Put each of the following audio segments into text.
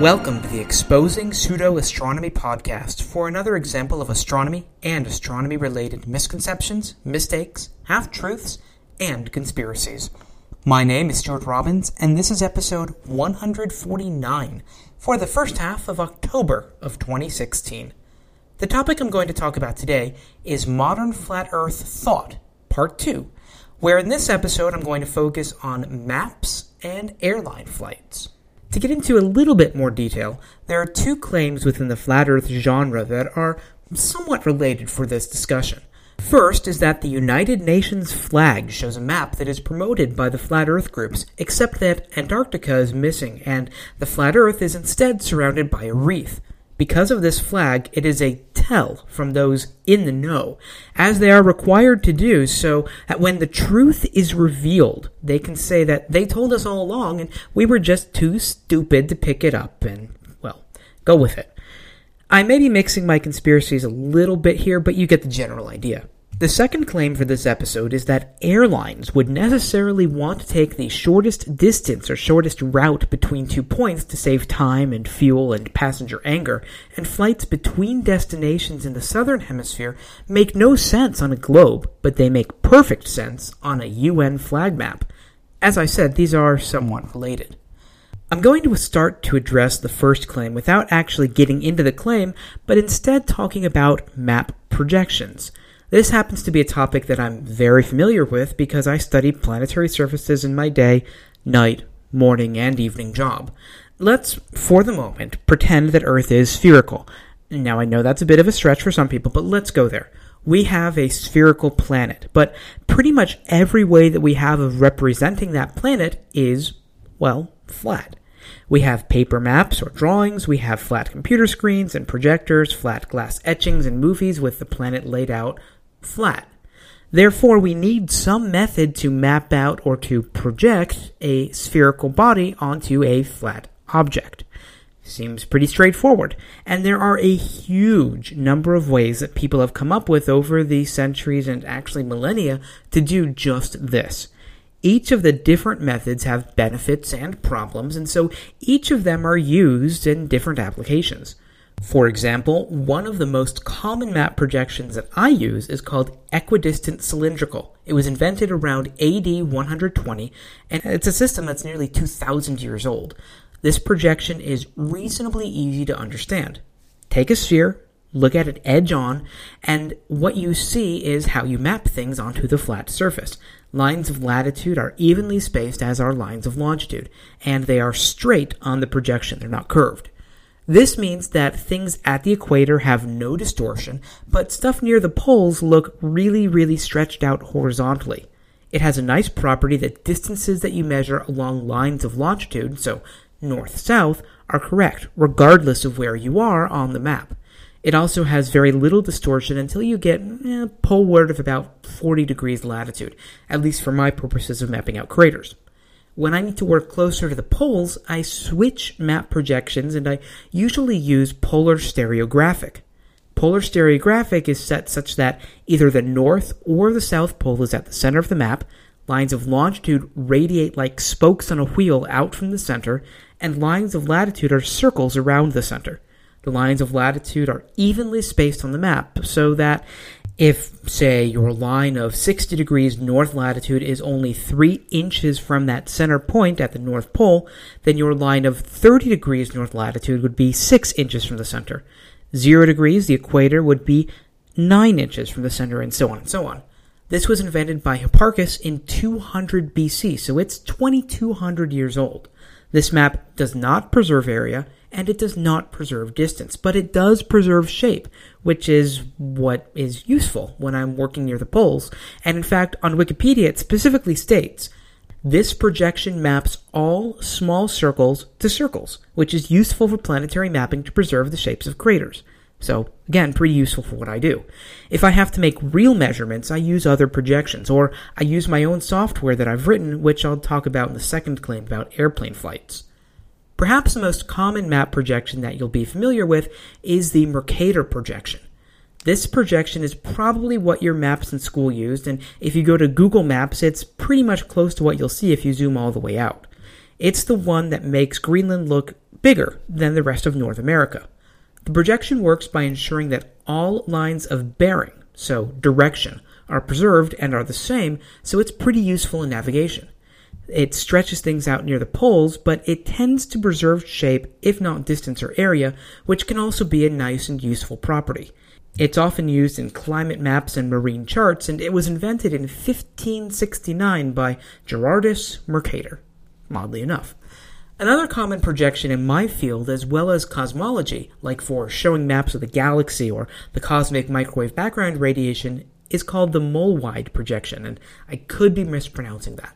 Welcome to the Exposing Pseudo-Astronomy Podcast for another example of astronomy and astronomy-related misconceptions, mistakes, half-truths, and conspiracies. My name is Stuart Robbins, and this is episode 149 for the first half of October of 2016. The topic I'm going to talk about today is Modern Flat Earth Thought, Part 2, where in this episode I'm going to focus on maps and airline flights. To get into a little bit more detail, there are two claims within the flat Earth genre that are somewhat related for this discussion. First is that the United Nations flag shows a map that is promoted by the flat Earth groups, except that Antarctica is missing and the flat Earth is instead surrounded by a wreath. Because of this flag, it is a tell from those in the know, as they are required to do so that when the truth is revealed, they can say that they told us all along and we were just too stupid to pick it up and, well, go with it. I may be mixing my conspiracies a little bit here, but you get the general idea. The second claim for this episode is that airlines would necessarily want to take the shortest distance or shortest route between 2 points to save time and fuel and passenger anger, and flights between destinations in the southern hemisphere make no sense on a globe, but they make perfect sense on a UN flag map. As I said, these are somewhat related. I'm going to start to address the first claim without actually getting into the claim, but instead talking about map projections. This happens to be a topic that I'm very familiar with because I study planetary surfaces in my day, night, morning, and evening job. Let's, for the moment, pretend that Earth is spherical. Now, I know that's a bit of a stretch for some people, but let's go there. We have a spherical planet, but pretty much every way that we have of representing that planet is, well, flat. We have paper maps or drawings, we have flat computer screens and projectors, flat glass etchings and movies with the planet laid out flat. Therefore, we need some method to map out or to project a spherical body onto a flat object. Seems pretty straightforward, and there are a huge number of ways that people have come up with over the centuries and actually millennia to do just this. Each of the different methods have benefits and problems, and so each of them are used in different applications. For example, one of the most common map projections that I use is called equidistant cylindrical. It was invented around AD 120, and it's a system that's nearly 2,000 years old. This projection is reasonably easy to understand. Take a sphere, look at it edge on, and what you see is how you map things onto the flat surface. Lines of latitude are evenly spaced as are lines of longitude, and they are straight on the projection. They're not curved. This means that things at the equator have no distortion, but stuff near the poles look really, really stretched out horizontally. It has a nice property that distances that you measure along lines of longitude, so north-south, are correct, regardless of where you are on the map. It also has very little distortion until you get poleward of about 40 degrees latitude, at least for my purposes of mapping out craters. When I need to work closer to the poles, I switch map projections and I usually use polar stereographic. Polar stereographic is set such that either the north or the south pole is at the center of the map, lines of longitude radiate like spokes on a wheel out from the center, and lines of latitude are circles around the center. The lines of latitude are evenly spaced on the map so that if, say, your line of 60 degrees north latitude is only 3 inches from that center point at the North Pole, then your line of 30 degrees north latitude would be 6 inches from the center. 0 degrees, the equator, would be 9 inches from the center, and so on and so on. This was invented by Hipparchus in 200 BC, so it's 2200 years old. This map does not preserve area, and it does not preserve distance, but it does preserve shape, which is what is useful when I'm working near the poles. And in fact, on Wikipedia, it specifically states, this projection maps all small circles to circles, which is useful for planetary mapping to preserve the shapes of craters. So, again, pretty useful for what I do. If I have to make real measurements, I use other projections, or I use my own software that I've written, which I'll talk about in the second claim about airplane flights. Perhaps the most common map projection that you'll be familiar with is the Mercator projection. This projection is probably what your maps in school used, and if you go to Google Maps, it's pretty much close to what you'll see if you zoom all the way out. It's the one that makes Greenland look bigger than the rest of North America. The projection works by ensuring that all lines of bearing, so direction, are preserved and are the same, so it's pretty useful in navigation. It stretches things out near the poles, but it tends to preserve shape, if not distance or area, which can also be a nice and useful property. It's often used in climate maps and marine charts, and it was invented in 1569 by Gerardus Mercator, oddly enough. Another common projection in my field, as well as cosmology, like for showing maps of the galaxy or the cosmic microwave background radiation, is called the Mollweide projection, and I could be mispronouncing that.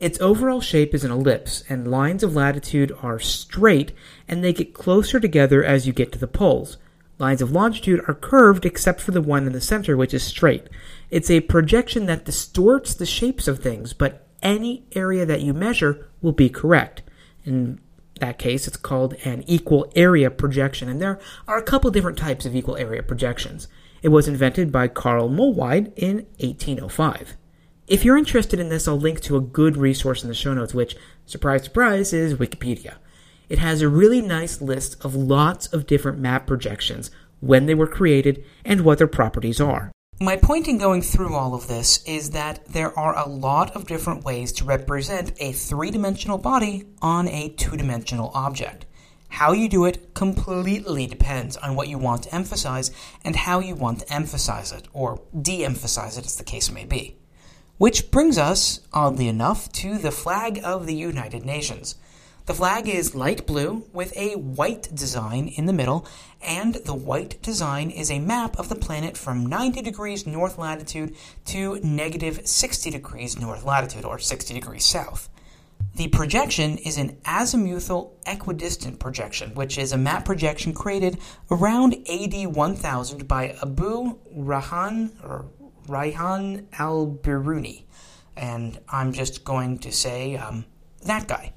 Its overall shape is an ellipse, and lines of latitude are straight, and they get closer together as you get to the poles. Lines of longitude are curved except for the one in the center, which is straight. It's a projection that distorts the shapes of things, but any area that you measure will be correct. In that case, it's called an equal area projection, and there are a couple different types of equal area projections. It was invented by Carl Mollweide in 1805. If you're interested in this, I'll link to a good resource in the show notes, which, surprise, surprise, is Wikipedia. It has a really nice list of lots of different map projections, when they were created, and what their properties are. My point in going through all of this is that there are a lot of different ways to represent a three-dimensional body on a two-dimensional object. How you do it completely depends on what you want to emphasize and how you want to emphasize it, or de-emphasize it as the case may be. Which brings us, oddly enough, to the flag of the United Nations. The flag is light blue with a white design in the middle, and the white design is a map of the planet from 90 degrees north latitude to negative 60 degrees north latitude, or 60 degrees south. The projection is an azimuthal equidistant projection, which is a map projection created around AD 1000 by Abu Raihan, or Raihan al-Biruni, and I'm just going to say, that guy.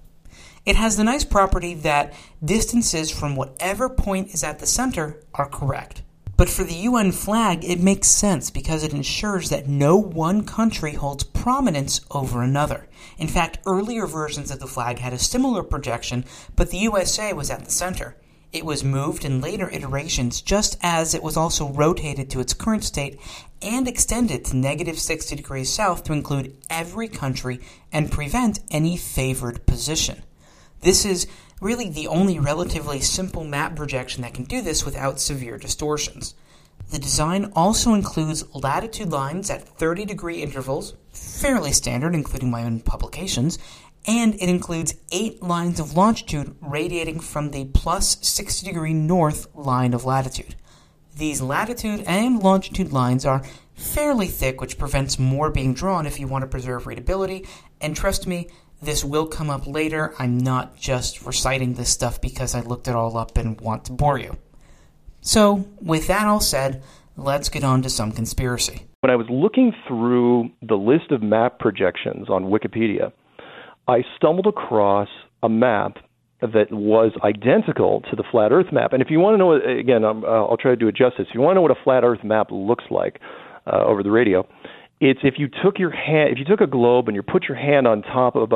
It has the nice property that distances from whatever point is at the center are correct. But for the UN flag, it makes sense because it ensures that no one country holds prominence over another. In fact, earlier versions of the flag had a similar projection, but the USA was at the center. It was moved in later iterations, just as it was also rotated to its current state and extended to negative 60 degrees south to include every country and prevent any favored position. This is really the only relatively simple map projection that can do this without severe distortions. The design also includes latitude lines at 30-degree intervals, fairly standard, including my own publications, and it includes 8 lines of longitude radiating from the plus 60-degree north line of latitude. These latitude and longitude lines are fairly thick, which prevents more being drawn if you want to preserve readability, and trust me, this will come up later. I'm not just reciting this stuff because I looked it all up and want to bore you. So, with that all said, let's get on to some conspiracy. When I was looking through the list of map projections on Wikipedia, I stumbled across a map that was identical to the Flat Earth map. And if you want to know, again, I'll try to do it justice. If you want to know what a Flat Earth map looks like over the radio, it's if you took a globe and you put your hand on top of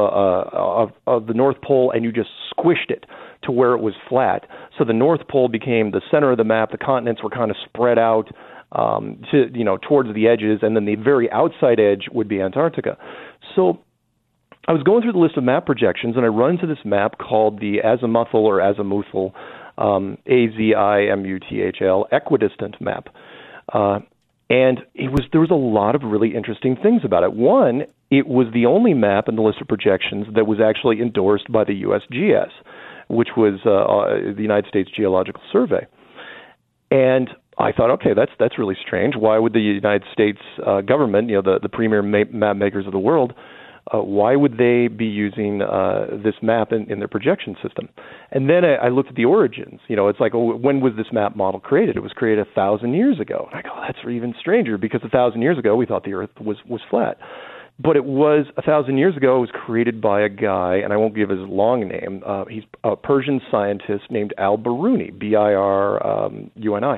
the North Pole and you just squished it to where it was flat. So the North Pole became the center of the map. The continents were kind of spread out towards the edges, and then the very outside edge would be Antarctica. So I was going through the list of map projections, and I run into this map called the azimuthal, A-Z-I-M-U-T-H-L, equidistant map. And there was a lot of really interesting things about it. One, it was the only map in the list of projections that was actually endorsed by the USGS, which was the United States Geological Survey. And I thought, okay, that's really strange. Why would the United States government, the premier map makers of the world, why would they be using this map in their projection system? And then I looked at the origins. It's like, when was this map model created? It was created 1,000 years ago. And I go, that's even stranger, because 1,000 years ago we thought the Earth was flat. But it was 1,000 years ago. It was created by a guy, and I won't give his long name. He's a Persian scientist named al-Biruni, B-I-R-U-N-I.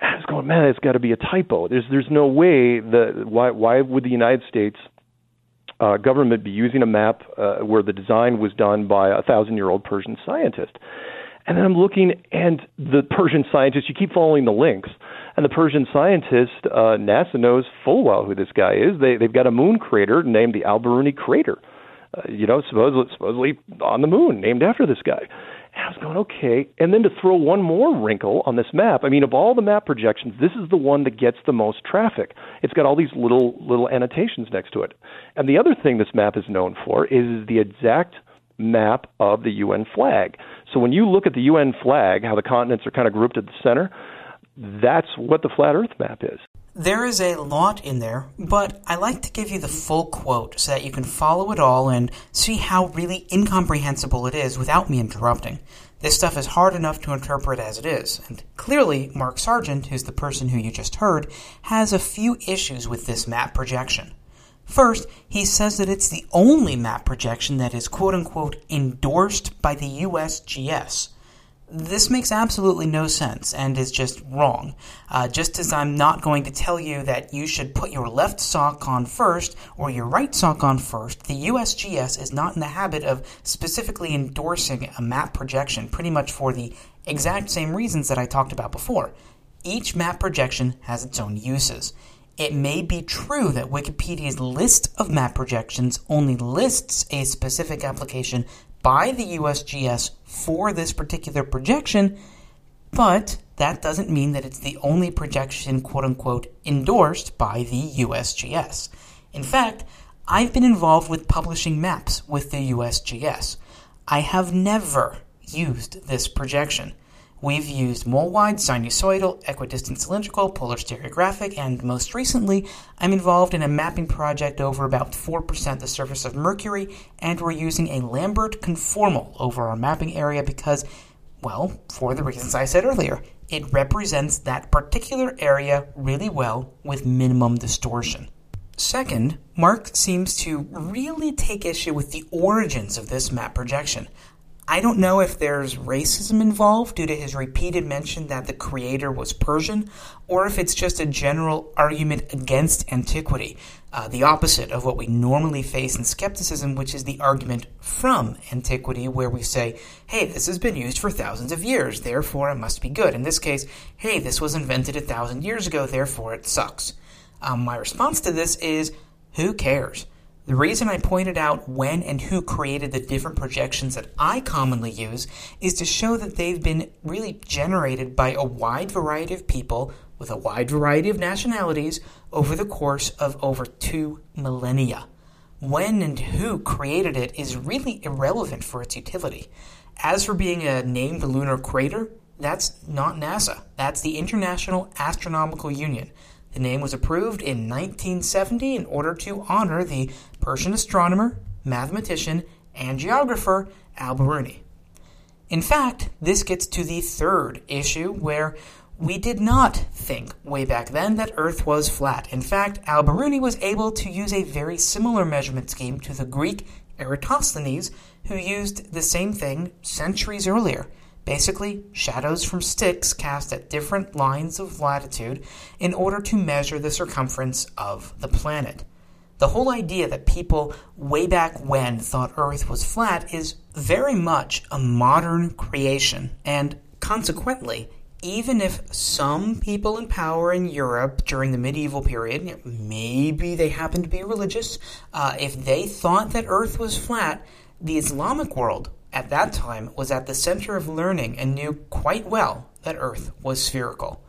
And I was going, man, it's got to be a typo. There's no way why would the United States government be using a map where the design was done by a 1,000-year-old Persian scientist? And then I'm looking, and the Persian scientist, you keep following the links, and the Persian scientist, NASA knows full well who this guy is. They've got a moon crater named the Al-Biruni crater, supposedly on the moon, named after this guy. And I was going, okay. And then to throw one more wrinkle on this map, I mean, of all the map projections, this is the one that gets the most traffic. It's got all these little annotations next to it. And the other thing this map is known for is the exact map of the UN flag. So when you look at the UN flag, how the continents are kind of grouped at the center, that's what the Flat Earth map is. There is a lot in there, but I like to give you the full quote so that you can follow it all and see how really incomprehensible it is without me interrupting. This stuff is hard enough to interpret as it is, and clearly Mark Sargent, who's the person who you just heard, has a few issues with this map projection. First, he says that it's the only map projection that is quote-unquote endorsed by the USGS. This makes absolutely no sense and is just wrong. Just as I'm not going to tell you that you should put your left sock on first or your right sock on first, the USGS is not in the habit of specifically endorsing a map projection pretty much for the exact same reasons that I talked about before. Each map projection has its own uses. It may be true that Wikipedia's list of map projections only lists a specific application by the USGS for this particular projection, but that doesn't mean that it's the only projection, quote-unquote, endorsed by the USGS. In fact, I've been involved with publishing maps with the USGS. I have never used this projection. We've used Mollweide, sinusoidal, equidistant cylindrical, polar stereographic, and most recently, I'm involved in a mapping project over about 4% the surface of Mercury, and we're using a Lambert conformal over our mapping area because, well, for the reasons I said earlier, it represents that particular area really well with minimum distortion. Second, Mark seems to really take issue with the origins of this map projection. I don't know if there's racism involved due to his repeated mention that the creator was Persian, or if it's just a general argument against antiquity, the opposite of what we normally face in skepticism, which is the argument from antiquity, where we say, hey, this has been used for thousands of years, therefore it must be good. In this case, hey, this was invented 1,000 years ago, therefore it sucks. My response to this is, who cares? The reason I pointed out when and who created the different projections that I commonly use is to show that they've been really generated by a wide variety of people with a wide variety of nationalities over the course of over 2 millennia. When and who created it is really irrelevant for its utility. As for being a named lunar crater, that's not NASA. That's the International Astronomical Union. The name was approved in 1970 in order to honor the Persian astronomer, mathematician, and geographer Al-Biruni. In fact, this gets to the third issue where we did not think way back then that Earth was flat. In fact, Al-Biruni was able to use a very similar measurement scheme to the Greek Eratosthenes, who used the same thing centuries earlier. Basically, shadows from sticks cast at different lines of latitude in order to measure the circumference of the planet. The whole idea that people way back when thought Earth was flat is very much a modern creation, and consequently, even if some people in power in Europe during the medieval period, maybe they happened to be religious, if they thought that Earth was flat, the Islamic world at that time was at the center of learning and knew quite well that Earth was spherical.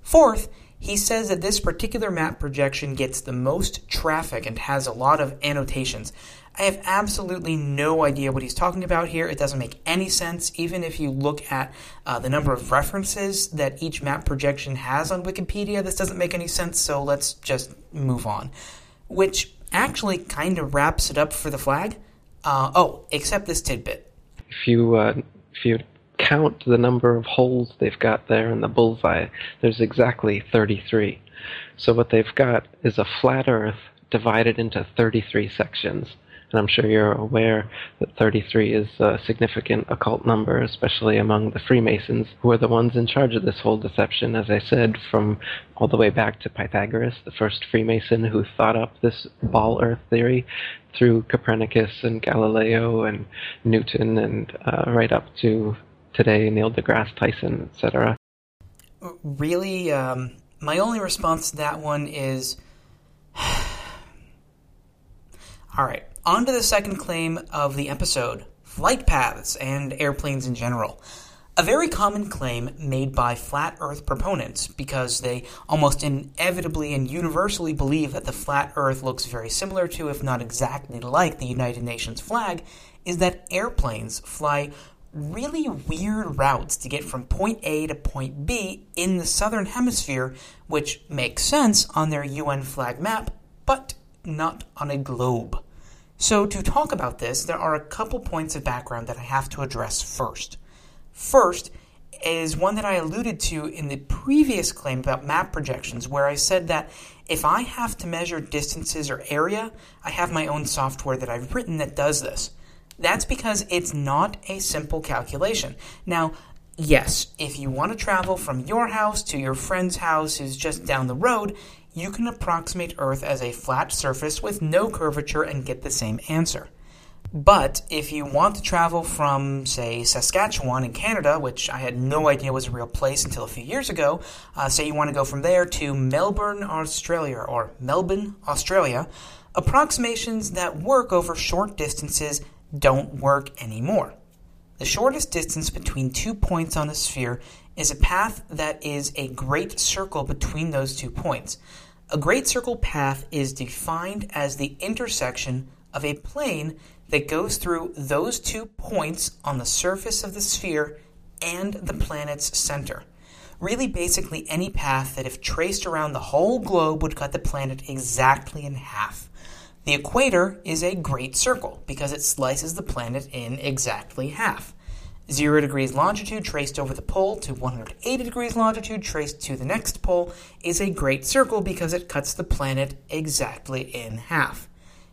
Fourth, he says that this particular map projection gets the most traffic and has a lot of annotations. I have absolutely no idea what he's talking about here. It doesn't make any sense, even if you look at the number of references that each map projection has on Wikipedia. This doesn't make any sense, so let's just move on. Which actually kind of wraps it up for the flag. Except this tidbit. If you count the number of holes they've got there in the bullseye, there's exactly 33. So what they've got is a flat Earth divided into 33 sections, and I'm sure you're aware that 33 is a significant occult number, especially among the Freemasons, who are the ones in charge of this whole deception, as I said, from all the way back to Pythagoras, the first Freemason who thought up this ball Earth theory, through Copernicus and Galileo and Newton and right up to today, Neil deGrasse Tyson, etc. Really, my only response to that one is, all right, on to the second claim of the episode, flight paths and airplanes in general. A very common claim made by flat Earth proponents, because they almost inevitably and universally believe that the flat Earth looks very similar to, if not exactly like, the United Nations flag, is that airplanes fly really weird routes to get from point A to point B in the southern hemisphere, which makes sense on their UN flag map, but not on a globe. So to talk about this, there are a couple points of background that I have to address first. First is one that I alluded to in the previous claim about map projections, where I said that if I have to measure distances or area, I have my own software that I've written that does this. That's because it's not a simple calculation. Now, yes, if you want to travel from your house to your friend's house who's just down the road, you can approximate Earth as a flat surface with no curvature and get the same answer. But if you want to travel from, say, Saskatchewan in Canada, which I had no idea was a real place until a few years ago, say you want to go from there to Melbourne, Australia, approximations that work over short distances don't work anymore. The shortest distance between 2 points on a sphere is a path that is a great circle between those 2 points. A great circle path is defined as the intersection of a plane that goes through those 2 points on the surface of the sphere and the planet's center. Really, basically any path that if traced around the whole globe would cut the planet exactly in half. The equator is a great circle because it slices the planet in exactly half. 0 degrees longitude traced over the pole to 180 degrees longitude traced to the next pole is a great circle because it cuts the planet exactly in half.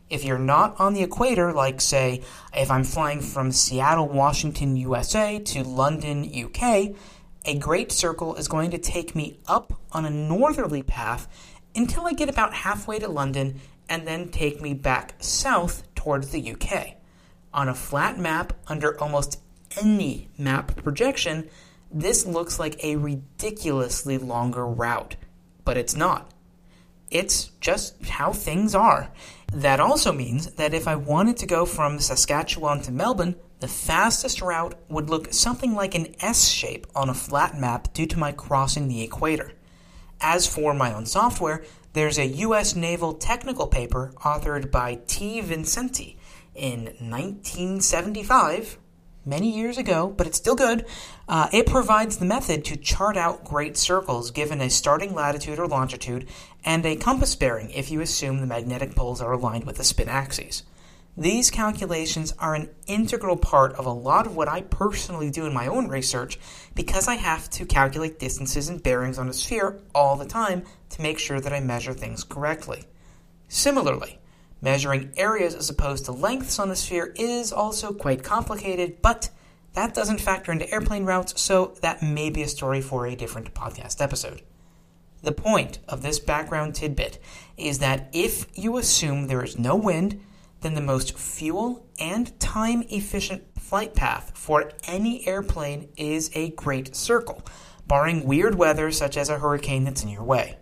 If you're not on the equator, like, say, if I'm flying from Seattle, Washington, USA to London, UK, a great circle is going to take me up on a northerly path until I get about halfway to London and then take me back south towards the UK. On a flat map, under almost any map projection, this looks like a ridiculously longer route, but it's not. It's just how things are. That also means that if I wanted to go from Saskatchewan to Melbourne, the fastest route would look something like an S shape on a flat map due to my crossing the equator. As for my own software, there's a U.S. Naval technical paper authored by T. Vincenti in 1975, many years ago, but it's still good. It provides the method to chart out great circles given a starting latitude or longitude and a compass bearing if you assume the magnetic poles are aligned with the spin axes. These calculations are an integral part of a lot of what I personally do in my own research because I have to calculate distances and bearings on a sphere all the time to make sure that I measure things correctly. Similarly, measuring areas as opposed to lengths on a sphere is also quite complicated, but that doesn't factor into airplane routes, so that may be a story for a different podcast episode. The point of this background tidbit is that if you assume there is no wind, then the most fuel and time-efficient flight path for any airplane is a great circle, barring weird weather such as a hurricane that's in your way.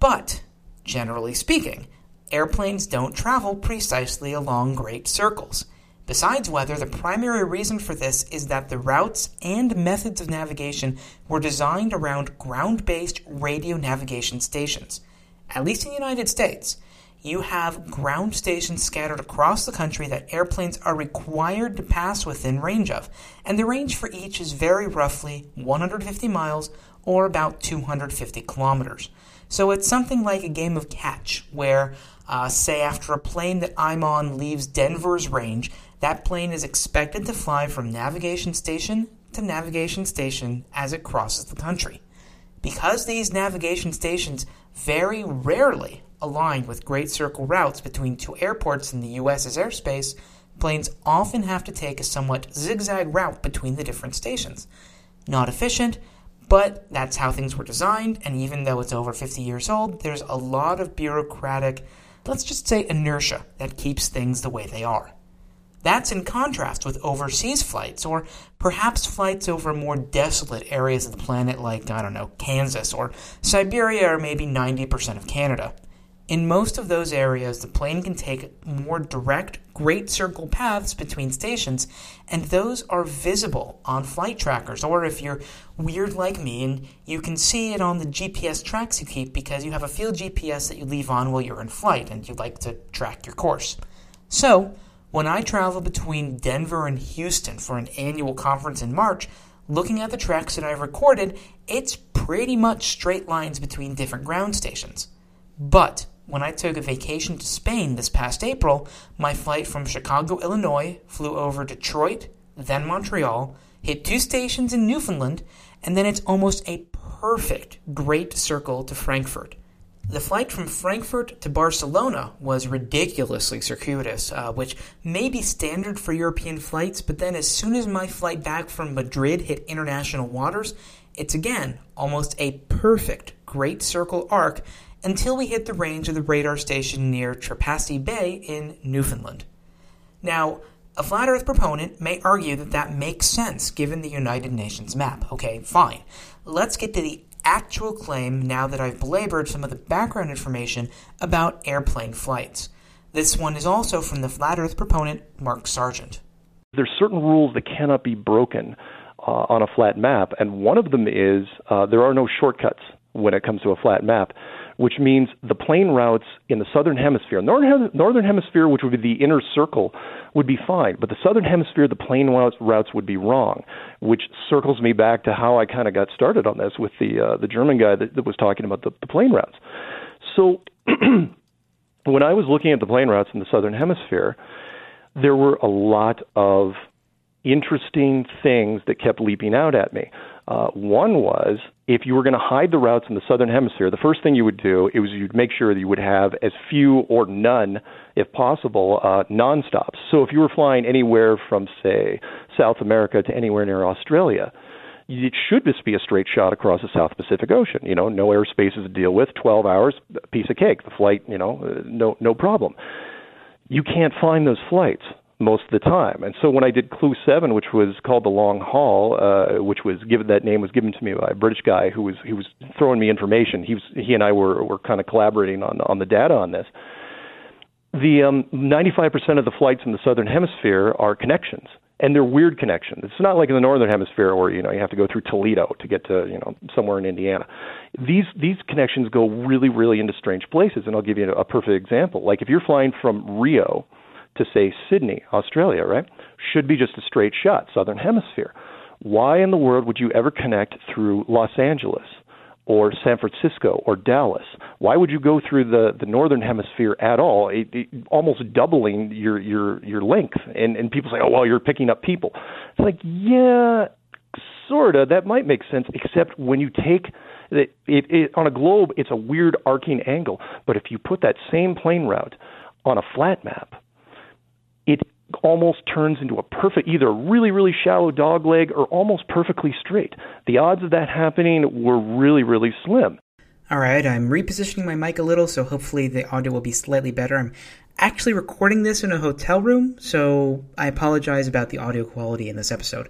But, generally speaking, airplanes don't travel precisely along great circles. Besides weather, the primary reason for this is that the routes and methods of navigation were designed around ground-based radio navigation stations. At least in the United States, you have ground stations scattered across the country that airplanes are required to pass within range of, and the range for each is very roughly 150 miles or about 250 kilometers. So it's something like a game of catch where, say, after a plane that I'm on leaves Denver's range, that plane is expected to fly from navigation station to navigation station as it crosses the country. Because these navigation stations very rarely aligned with great circle routes between two airports in the U.S.'s airspace, planes often have to take a somewhat zigzag route between the different stations. Not efficient, but that's how things were designed, and even though it's over 50 years old, there's a lot of bureaucratic, let's just say inertia, that keeps things the way they are. That's in contrast with overseas flights, or perhaps flights over more desolate areas of the planet like, I don't know, Kansas or Siberia or maybe 90% of Canada. In most of those areas, the plane can take more direct, great circle paths between stations, and those are visible on flight trackers, or if you're weird like me and you can see it on the GPS tracks you keep because you have a field GPS that you leave on while you're in flight and you like to track your course. So, when I travel between Denver and Houston for an annual conference in March, looking at the tracks that I've recorded, it's pretty much straight lines between different ground stations. But when I took a vacation to Spain this past April, my flight from Chicago, Illinois, flew over Detroit, then Montreal, hit two stations in Newfoundland, and then it's almost a perfect great circle to Frankfurt. The flight from Frankfurt to Barcelona was ridiculously circuitous, which may be standard for European flights, but then as soon as my flight back from Madrid hit international waters, it's again almost a perfect great circle arc until we hit the range of the radar station near Trapassi Bay in Newfoundland. Now, a flat Earth proponent may argue that that makes sense given the United Nations map. Okay, fine. Let's get to the actual claim now that I've belabored some of the background information about airplane flights. This one is also from the Flat Earth proponent, Mark Sargent. There's certain rules that cannot be broken on a flat map, and one of them is there are no shortcuts when it comes to a flat map, which means the plane routes in the southern hemisphere, northern hemisphere, which would be the inner circle, would be fine, but the southern hemisphere, the plane routes would be wrong, which circles me back to how I kind of got started on this with the German guy that was talking about the plane routes. So when I was looking at the plane routes in the southern hemisphere, there were a lot of interesting things that kept leaping out at me. One was, if you were going to hide the routes in the southern hemisphere, the first thing you would do is you'd make sure that you would have as few or none, if possible, non-stops. So if you were flying anywhere from, say, South America to anywhere near Australia, it should just be a straight shot across the South Pacific Ocean. You know, no airspaces to deal with, 12 hours, piece of cake. The flight, you know, no problem. You can't find those flights most of the time. And so when I did Clue 7, which was called The Long Haul, which was given, that name was given to me by a British guy who was throwing me information. He and I were kind of collaborating on the data on this. The 95% of the flights in the southern hemisphere are connections, and they're weird connections. It's not like in the northern hemisphere where, you know, you have to go through Toledo to get to, you know, somewhere in Indiana. These connections go really, really into strange places, and I'll give you a perfect example. Like if you're flying from Rio to, say, Sydney, Australia, right, should be just a straight shot, southern hemisphere. Why in the world would you ever connect through Los Angeles or San Francisco or Dallas? Why would you go through the northern hemisphere at all, almost doubling your length? And people say, oh, well, you're picking up people. It's like, yeah, sort of, that might make sense, except when you take on a globe, it's a weird arcing angle. But if you put that same plane route on a flat map, it almost turns into a perfect, either really, really shallow dogleg or almost perfectly straight. The odds of that happening were really, really slim. All right, I'm repositioning my mic a little, so hopefully the audio will be slightly better. I'm actually recording this in a hotel room, so I apologize about the audio quality in this episode.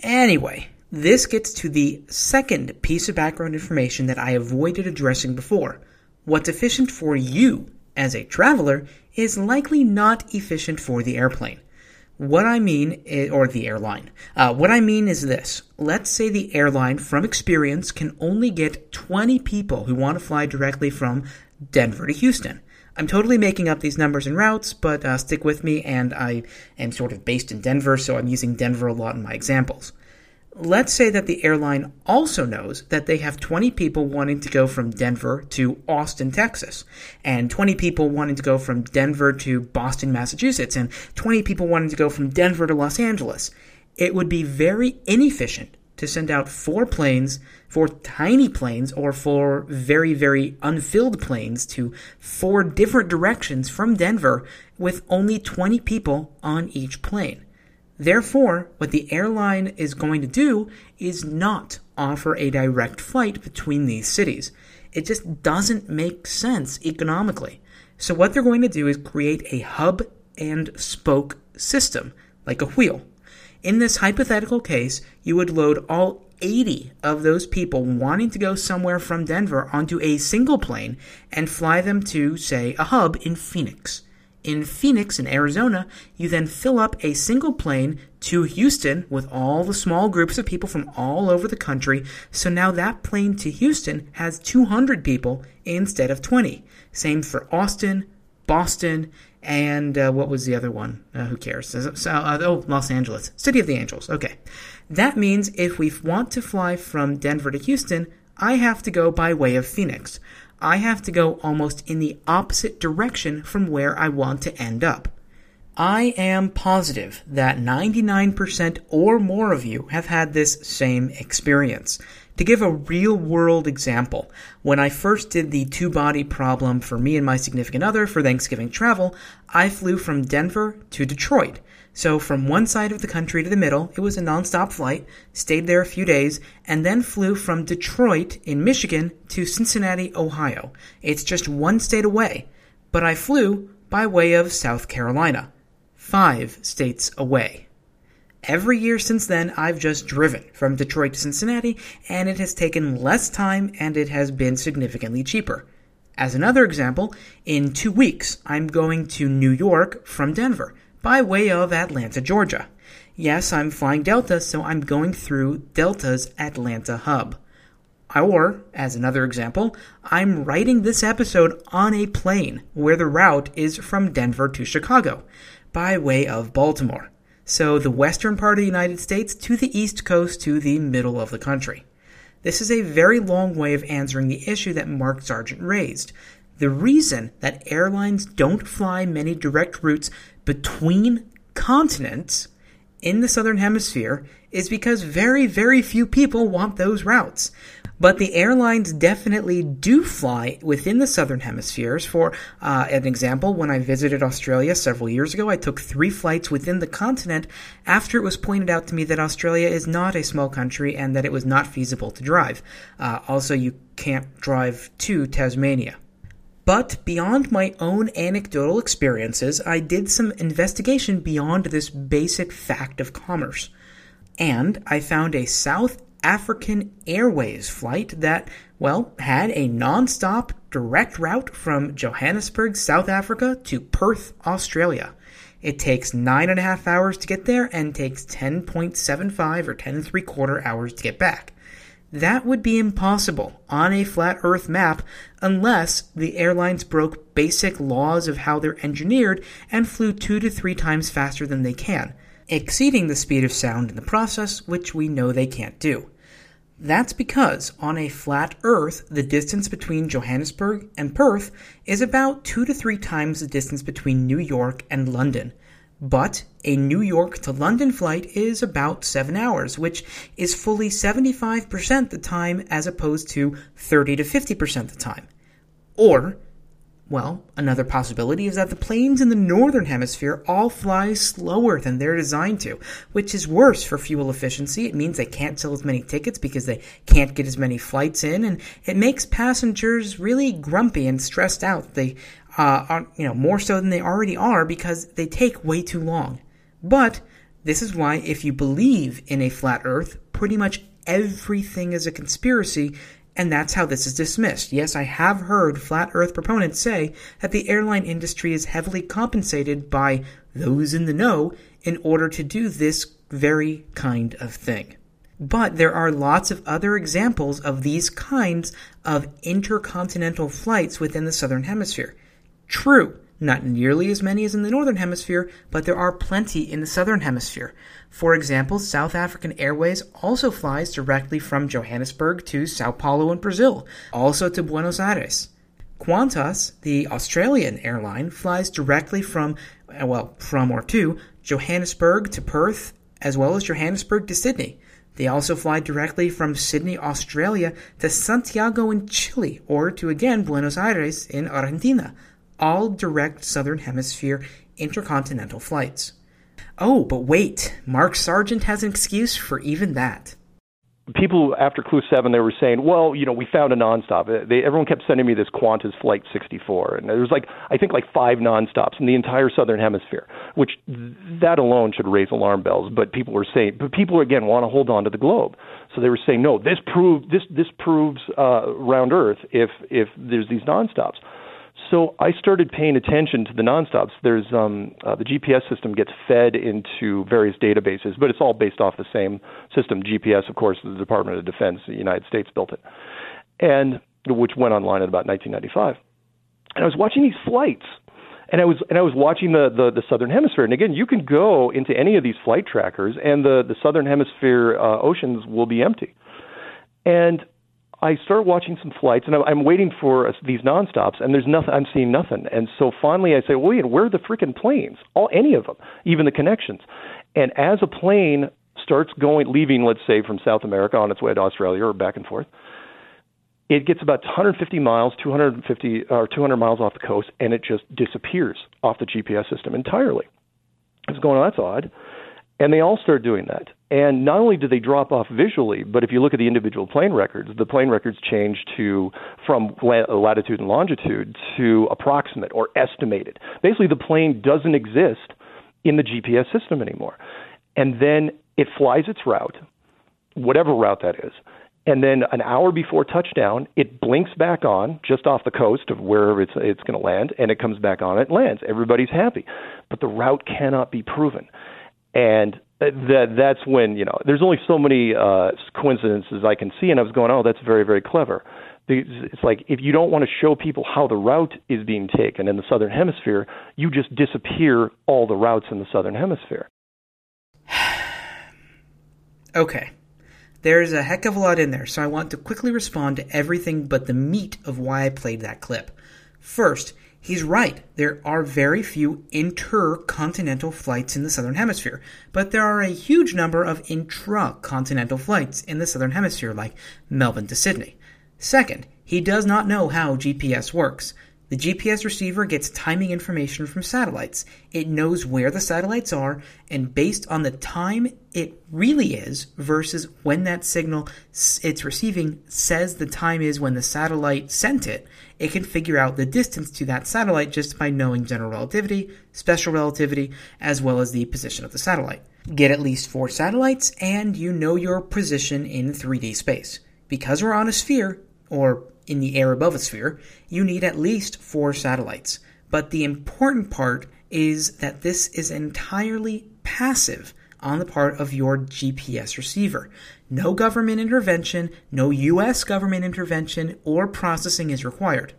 Anyway, this gets to the second piece of background information that I avoided addressing before. What's efficient for you as a traveler is likely not efficient for the airplane. What I mean, or the airline. What I mean is this. Let's say the airline, from experience, can only get 20 people who want to fly directly from Denver to Houston. I'm totally making up these numbers and routes, but stick with me, and I am sort of based in Denver, so I'm using Denver a lot in my examples. Let's say that the airline also knows that they have 20 people wanting to go from Denver to Austin, Texas, and 20 people wanting to go from Denver to Boston, Massachusetts, and 20 people wanting to go from Denver to Los Angeles. It would be very inefficient to send out four tiny planes, or four very, very unfilled planes to four different directions from Denver with only 20 people on each plane. Therefore, what the airline is going to do is not offer a direct flight between these cities. It just doesn't make sense economically. So what they're going to do is create a hub and spoke system, like a wheel. In this hypothetical case, you would load all 80 of those people wanting to go somewhere from Denver onto a single plane and fly them to, say, a hub in Phoenix. In Phoenix, in Arizona, you then fill up a single plane to Houston with all the small groups of people from all over the country. So now that plane to Houston has 200 people instead of 20. Same for Austin, Boston, and what was the other one? Who cares? Los Angeles. City of the Angels. Okay. That means if we want to fly from Denver to Houston, I have to go by way of Phoenix. I have to go almost in the opposite direction from where I want to end up. I am positive that 99% or more of you have had this same experience. To give a real-world example, when I first did the two-body problem for me and my significant other for Thanksgiving travel, I flew from Denver to Detroit. So from one side of the country to the middle, it was a nonstop flight, stayed there a few days, and then flew from Detroit in Michigan to Cincinnati, Ohio. It's just one state away, but I flew by way of South Carolina, 5 states away. Every year since then, I've just driven from Detroit to Cincinnati, and it has taken less time, and it has been significantly cheaper. As another example, in 2 weeks, I'm going to New York from Denver, by way of Atlanta, Georgia. Yes, I'm flying Delta, so I'm going through Delta's Atlanta hub. Or, as another example, I'm writing this episode on a plane where the route is from Denver to Chicago, by way of Baltimore. So the western part of the United States to the east coast to the middle of the country. This is a very long way of answering the issue that Mark Sargent raised. The reason that airlines don't fly many direct routes between continents in the southern hemisphere is because very, very few people want those routes. But the airlines definitely do fly within the southern hemispheres. For an example, when I visited Australia several years ago, I took 3 flights within the continent after it was pointed out to me that Australia is not a small country and that it was not feasible to drive. Also, you can't drive to Tasmania. But beyond my own anecdotal experiences, I did some investigation beyond this basic fact of commerce. And I found a South African Airways flight that, well, had a non-stop direct route from Johannesburg, South Africa to Perth, Australia. It takes 9.5 hours to get there and takes 10.75 or 10.75 hours to get back. That would be impossible on a flat Earth map unless the airlines broke basic laws of how they're engineered and flew 2 to 3 times faster than they can, exceeding the speed of sound in the process, which we know they can't do. That's because on a flat Earth, the distance between Johannesburg and Perth is about 2 to 3 times the distance between New York and London. But a New York to London flight is about 7 hours, which is fully 75% the time as opposed to 30 to 50% the time. Or, well, another possibility is that the planes in the northern hemisphere all fly slower than they're designed to, which is worse for fuel efficiency. It means they can't sell as many tickets because they can't get as many flights in, and it makes passengers really grumpy and stressed out. They are, more so than they already are because they take way too long. But this is why if you believe in a flat Earth, pretty much everything is a conspiracy. And that's how this is dismissed. Yes, I have heard flat Earth proponents say that the airline industry is heavily compensated by those in the know in order to do this very kind of thing. But there are lots of other examples of these kinds of intercontinental flights within the southern hemisphere. True, not nearly as many as in the northern hemisphere, but there are plenty in the southern hemisphere. For example, South African Airways also flies directly from Johannesburg to Sao Paulo in Brazil, also to Buenos Aires. Qantas, the Australian airline, flies directly from Johannesburg to Perth, as well as Johannesburg to Sydney. They also fly directly from Sydney, Australia, to Santiago in Chile, or to again Buenos Aires in Argentina, all direct Southern Hemisphere intercontinental flights. Oh, but wait, Mark Sargent has an excuse for even that. People after Clue 7, they were saying, well, you know, we found a nonstop. Everyone kept sending me this Qantas Flight 64. And there was I think five nonstops in the entire Southern Hemisphere, which that alone should raise alarm bells. But people were saying, people want to hold on to the globe. So they were saying, no, this proves round Earth if there's these nonstops. So I started paying attention to the nonstops. There's the GPS system gets fed into various databases, but it's all based off the same system. GPS, of course, the Department of Defense, the United States built it, and which went online in about 1995. And I was watching these flights, and I was watching the Southern Hemisphere. And again, you can go into any of these flight trackers, and the Southern Hemisphere oceans will be empty. And I start watching some flights, and I'm waiting for these nonstops, and there's nothing. I'm seeing nothing, and so finally I say, "Wait, where are the freaking planes? Any of them, even the connections." And as a plane starts leaving, let's say from South America on its way to Australia or back and forth, it gets about 150 miles, 250 or 200 miles off the coast, and it just disappears off the GPS system entirely. I was going, "Oh, that's odd," and they all start doing that. And not only do they drop off visually, but if you look at the individual plane records, the plane records change from latitude and longitude to approximate or estimated. Basically, the plane doesn't exist in the GPS system anymore. And then it flies its route, whatever route that is. And then an hour before touchdown, it blinks back on just off the coast of wherever it's going to land, and it comes back on, it lands. Everybody's happy. But the route cannot be proven. And that's when, you know, there's only so many coincidences I can see. And I was going, oh, that's very, very clever. It's like if you don't want to show people how the route is being taken in the Southern Hemisphere, you just disappear all the routes in the Southern Hemisphere. Okay. There's a heck of a lot in there, so I want to quickly respond to everything but the meat of why I played that clip. First, he's right. There are very few intercontinental flights in the Southern Hemisphere, but there are a huge number of intracontinental flights in the Southern Hemisphere, like Melbourne to Sydney. Second, he does not know how GPS works. The GPS receiver gets timing information from satellites. It knows where the satellites are, and based on the time it really is versus when that signal it's receiving says the time is when the satellite sent it, it can figure out the distance to that satellite just by knowing general relativity, special relativity, as well as the position of the satellite. Get at least 4 satellites, and you know your position in 3D space. Because we're on a sphere, or in the air above a sphere, you need at least 4 satellites. But the important part is that this is entirely passive on the part of your GPS receiver. No government intervention, no U.S. government intervention, or processing is required.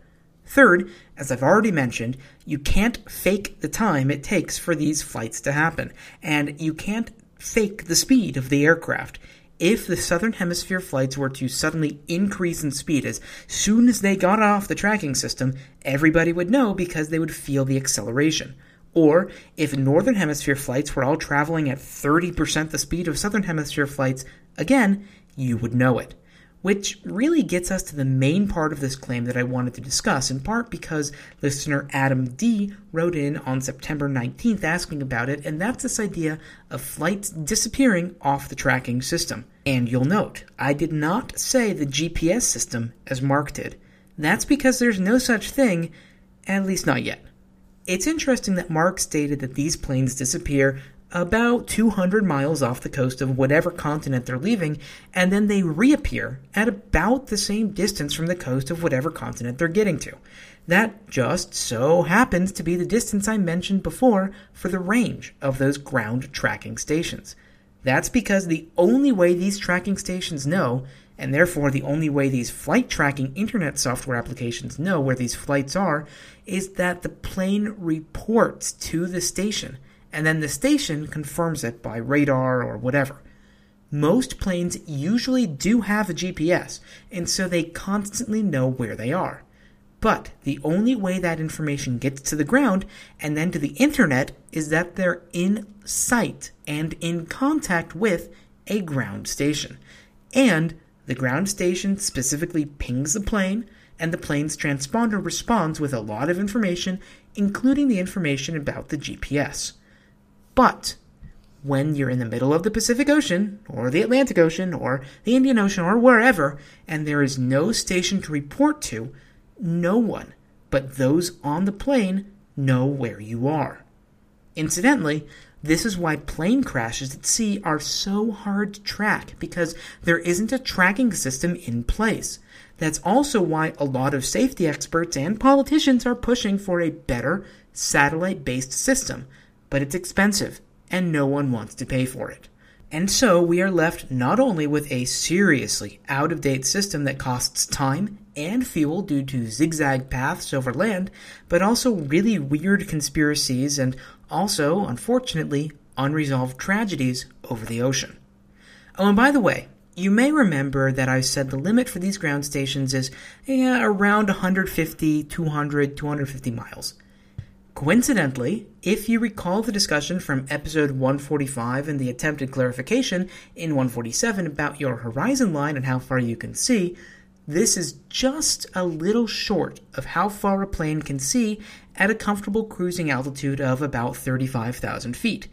Third, as I've already mentioned, you can't fake the time it takes for these flights to happen, and you can't fake the speed of the aircraft. If the Southern Hemisphere flights were to suddenly increase in speed as soon as they got off the tracking system, everybody would know because they would feel the acceleration. Or, if Northern Hemisphere flights were all traveling at 30% the speed of Southern Hemisphere flights, again, you would know it. Which really gets us to the main part of this claim that I wanted to discuss, in part because listener Adam D. wrote in on September 19th asking about it, and that's this idea of flights disappearing off the tracking system. And you'll note, I did not say the GPS system as Mark did. That's because there's no such thing, at least not yet. It's interesting that Mark stated that these planes disappear about 200 miles off the coast of whatever continent they're leaving, and then they reappear at about the same distance from the coast of whatever continent they're getting to. That just so happens to be the distance I mentioned before for the range of those ground tracking stations. That's because the only way these tracking stations know, and therefore the only way these flight tracking internet software applications know where these flights are, is that the plane reports to the station, and then the station confirms it by radar or whatever. Most planes usually do have a GPS, and so they constantly know where they are. But the only way that information gets to the ground and then to the internet is that they're in sight and in contact with a ground station. And the ground station specifically pings the plane, and the plane's transponder responds with a lot of information, including the information about the GPS. But when you're in the middle of the Pacific Ocean, or the Atlantic Ocean, or the Indian Ocean, or wherever, and there is no station to report to, no one but those on the plane know where you are. Incidentally, this is why plane crashes at sea are so hard to track, because there isn't a tracking system in place. That's also why a lot of safety experts and politicians are pushing for a better satellite-based system, but it's expensive, and no one wants to pay for it. And so we are left not only with a seriously out-of-date system that costs time and fuel due to zigzag paths over land, but also really weird conspiracies and also, unfortunately, unresolved tragedies over the ocean. Oh, and by the way, you may remember that I said the limit for these ground stations is around 150, 200, 250 miles. Coincidentally, if you recall the discussion from episode 145 and the attempted clarification in 147 about your horizon line and how far you can see, this is just a little short of how far a plane can see at a comfortable cruising altitude of about 35,000 feet.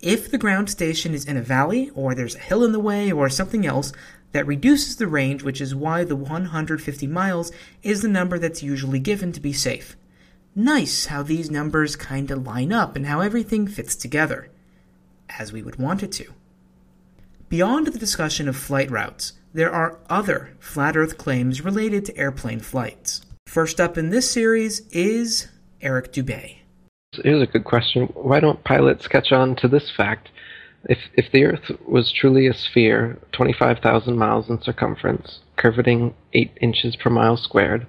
If the ground station is in a valley, or there's a hill in the way, or something else, that reduces the range, which is why the 150 miles is the number that's usually given to be safe. Nice how these numbers kinda line up and how everything fits together, as we would want it to. Beyond the discussion of flight routes, there are other flat Earth claims related to airplane flights. First up in this series is Eric Dubay. Here's a good question. Why don't pilots catch on to this fact? If the Earth was truly a sphere, 25,000 miles in circumference, curvating 8 inches per mile squared,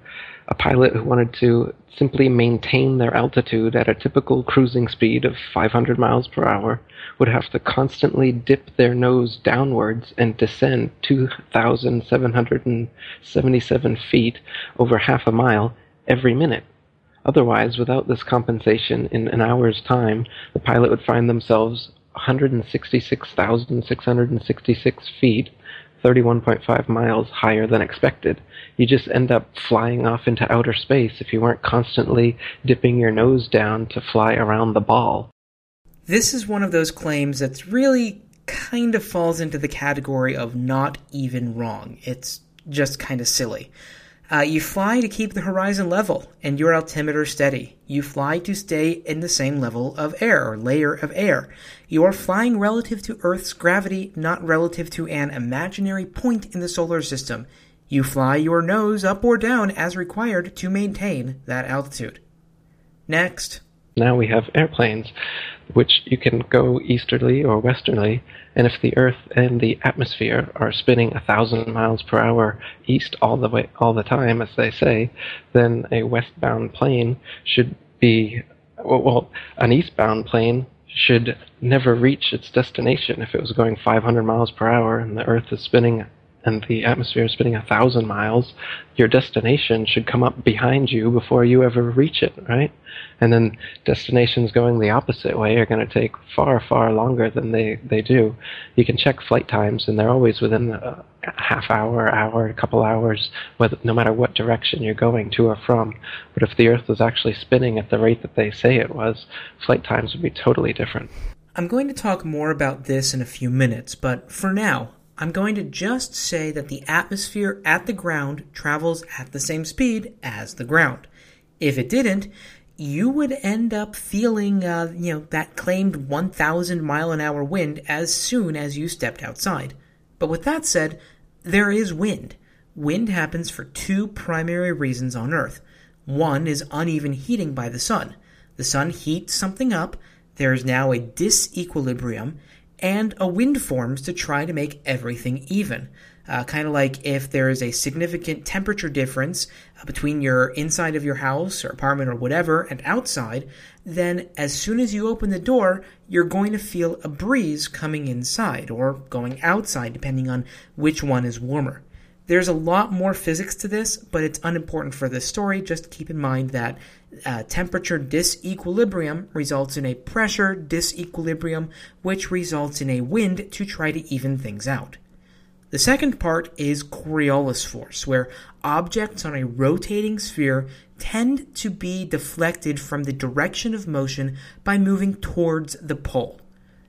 a pilot who wanted to simply maintain their altitude at a typical cruising speed of 500 miles per hour would have to constantly dip their nose downwards and descend 2,777 feet over half a mile every minute. Otherwise, without this compensation, in an hour's time, the pilot would find themselves 166,666 feet, 31.5 miles higher than expected. You just end up flying off into outer space if you weren't constantly dipping your nose down to fly around the ball. This is one of those claims that's really kind of falls into the category of not even wrong. It's just kind of silly. You fly to keep the horizon level and your altimeter steady. You fly to stay in the same level of air or layer of air. You are flying relative to Earth's gravity, not relative to an imaginary point in the solar system. You fly your nose up or down as required to maintain that altitude. Next. Now we have airplanes, which you can go easterly or westerly, and if the Earth and the atmosphere are spinning 1,000 miles per hour east all the time, as they say, then a westbound plane should be, well, an eastbound plane should never reach its destination if it was going 500 miles per hour and the Earth is spinning and the atmosphere is spinning 1,000 miles, your destination should come up behind you before you ever reach it, right? And then destinations going the opposite way are going to take far, far longer than they do. You can check flight times, and they're always within a half hour, a couple hours, no matter what direction you're going to or from. But if the Earth was actually spinning at the rate that they say it was, flight times would be totally different. I'm going to talk more about this in a few minutes, but for now, I'm going to just say that the atmosphere at the ground travels at the same speed as the ground. If it didn't, you would end up feeling, that claimed 1,000 mile an hour wind as soon as you stepped outside. But with that said, there is wind. Wind happens for two primary reasons on Earth. One is uneven heating by the sun. The sun heats something up, there is now a disequilibrium, and a wind forms to try to make everything even. Kind of like if there is a significant temperature difference between your inside of your house or apartment or whatever and outside, then as soon as you open the door, you're going to feel a breeze coming inside or going outside, depending on which one is warmer. There's a lot more physics to this, but it's unimportant for this story. Just keep in mind that temperature disequilibrium results in a pressure disequilibrium, which results in a wind to try to even things out. The second part is Coriolis force, where objects on a rotating sphere tend to be deflected from the direction of motion by moving towards the pole.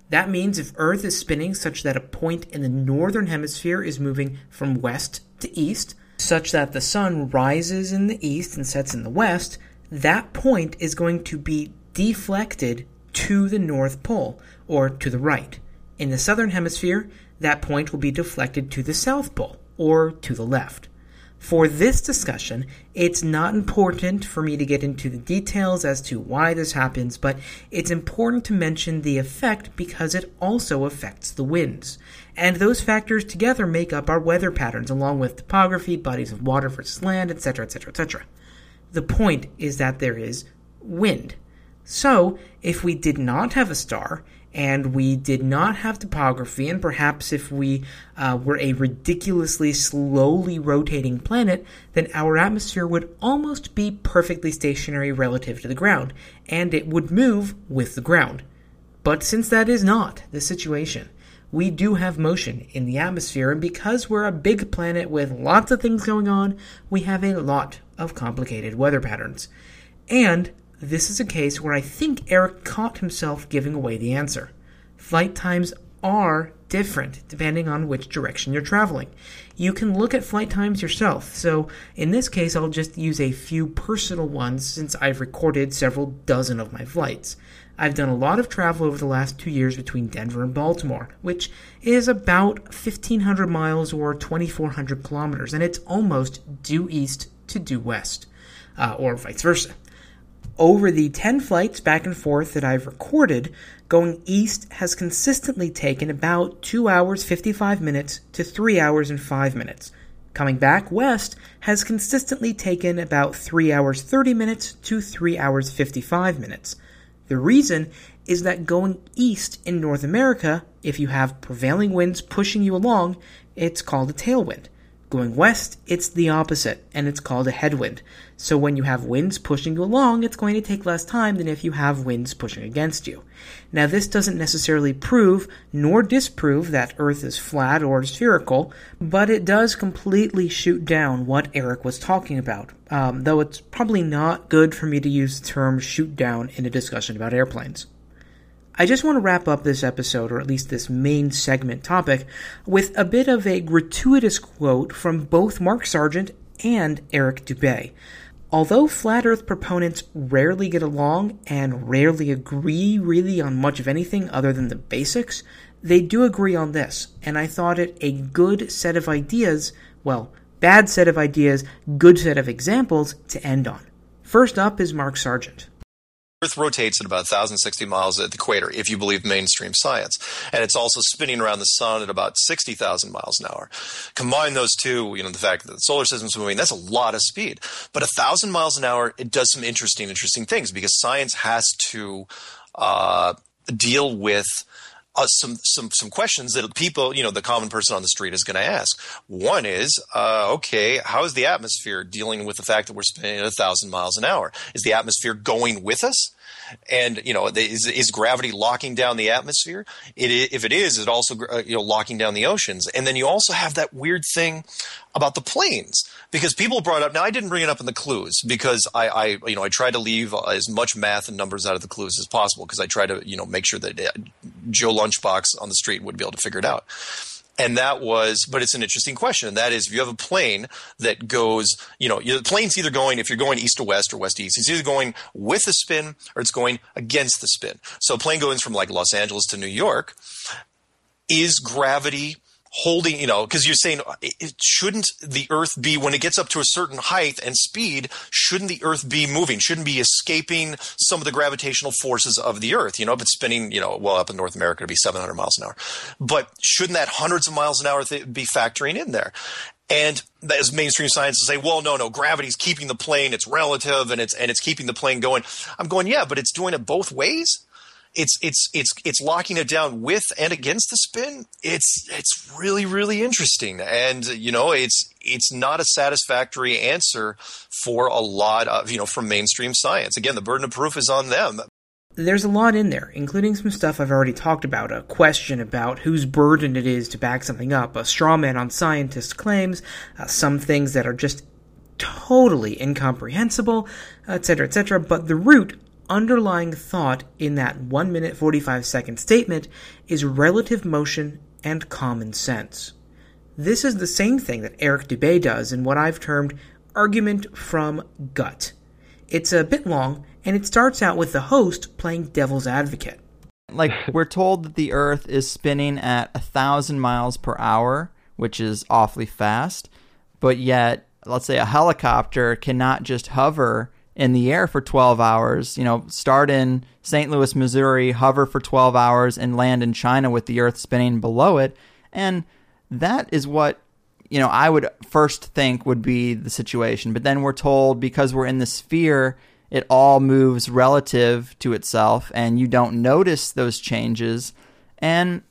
That means if Earth is spinning such that a point in the northern hemisphere is moving from west to east, such that the sun rises in the east and sets in the west, that point is going to be deflected to the North Pole, or to the right. In the southern hemisphere, that point will be deflected to the South Pole, or to the left. For this discussion, it's not important for me to get into the details as to why this happens, but it's important to mention the effect because it also affects the winds. And those factors together make up our weather patterns, along with topography, bodies of water versus land, etc., etc., etc. The point is that there is wind. So, if we did not have a star, and we did not have topography, and perhaps if we were a ridiculously slowly rotating planet, then our atmosphere would almost be perfectly stationary relative to the ground, and it would move with the ground. But since that is not the situation, we do have motion in the atmosphere, and because we're a big planet with lots of things going on, we have a lot of complicated weather patterns. And this is a case where I think Eric caught himself giving away the answer. Flight times are different depending on which direction you're traveling. You can look at flight times yourself, so in this case I'll just use a few personal ones since I've recorded several dozen of my flights. I've done a lot of travel over the last 2 years between Denver and Baltimore, which is about 1,500 miles or 2,400 kilometers, and it's almost due east to due west, or vice versa. Over the 10 flights back and forth that I've recorded, going east has consistently taken about 2 hours 55 minutes to 3 hours and 5 minutes. Coming back west has consistently taken about 3 hours 30 minutes to 3 hours 55 minutes. The reason is that going east in North America, if you have prevailing winds pushing you along, it's called a tailwind. Going west, it's the opposite, and it's called a headwind. So when you have winds pushing you along, it's going to take less time than if you have winds pushing against you. Now, this doesn't necessarily prove nor disprove that Earth is flat or spherical, but it does completely shoot down what Eric was talking about, though it's probably not good for me to use the term shoot down in a discussion about airplanes. I just want to wrap up this episode, or at least this main segment topic, with a bit of a gratuitous quote from both Mark Sargent and Eric Dubay. Although flat Earth proponents rarely get along and rarely agree really on much of anything other than the basics, they do agree on this, and I thought it a good set of ideas, well, bad set of ideas, good set of examples to end on. First up is Mark Sargent. Earth rotates at about 1,060 miles at the equator, if you believe mainstream science. And it's also spinning around the sun at about 60,000 miles an hour. Combine those two, the fact that the solar system's moving, that's a lot of speed. But 1,000 miles an hour, it does some interesting things because science has to deal with some questions that people, the common person on the street is going to ask. One is, how is the atmosphere dealing with the fact that we're spinning at 1,000 miles an hour? Is the atmosphere going with us? And, is gravity locking down the atmosphere? If it is, it also, locking down the oceans. And then you also have that weird thing about the planes, because people brought up – now, I didn't bring it up in the clues because I tried to leave as much math and numbers out of the clues as possible because I tried to, make sure that Joe Lunchbox on the street would be able to figure it out. And that was – but it's an interesting question. And that is, if you have a plane that goes – the plane's either going – if you're going east to west or west to east, it's either going with the spin or it's going against the spin. So a plane going from Los Angeles to New York, is gravity holding – because you're saying shouldn't the Earth be – when it gets up to a certain height and speed, shouldn't the Earth be moving? Shouldn't be escaping some of the gravitational forces of the Earth? If it's spinning up in North America, it'd be 700 miles an hour. But shouldn't that hundreds of miles an hour be factoring in there? And as mainstream science will say, well, no, gravity's keeping the plane, it's relative, and it's keeping the plane going. I'm going, yeah, but it's doing it both ways? it's locking it down with and against the spin. It's really, really interesting. And, you know, it's not a satisfactory answer for a lot of, you know, from mainstream science. Again, the burden of proof is on them. There's a lot in there, including some stuff I've already talked about, a question about whose burden it is to back something up, a straw man on scientist claims, some things that are just totally incomprehensible, etc., etc., but the root underlying thought in that 1 minute 45 second statement is relative motion and common sense. This is the same thing that Eric Dubay does in what I've termed argument from gut. It's a bit long, and it starts out with the host playing devil's advocate. Like, we're told that the Earth is spinning at 1,000 miles per hour, which is awfully fast, but yet, let's say a helicopter cannot just hover in the air for 12 hours, you know, start in St. Louis, Missouri, hover for 12 hours, and land in China with the Earth spinning below it. And that is what, you know, I would first think would be the situation. But then we're told because we're in the sphere, it all moves relative to itself, and you don't notice those changes. And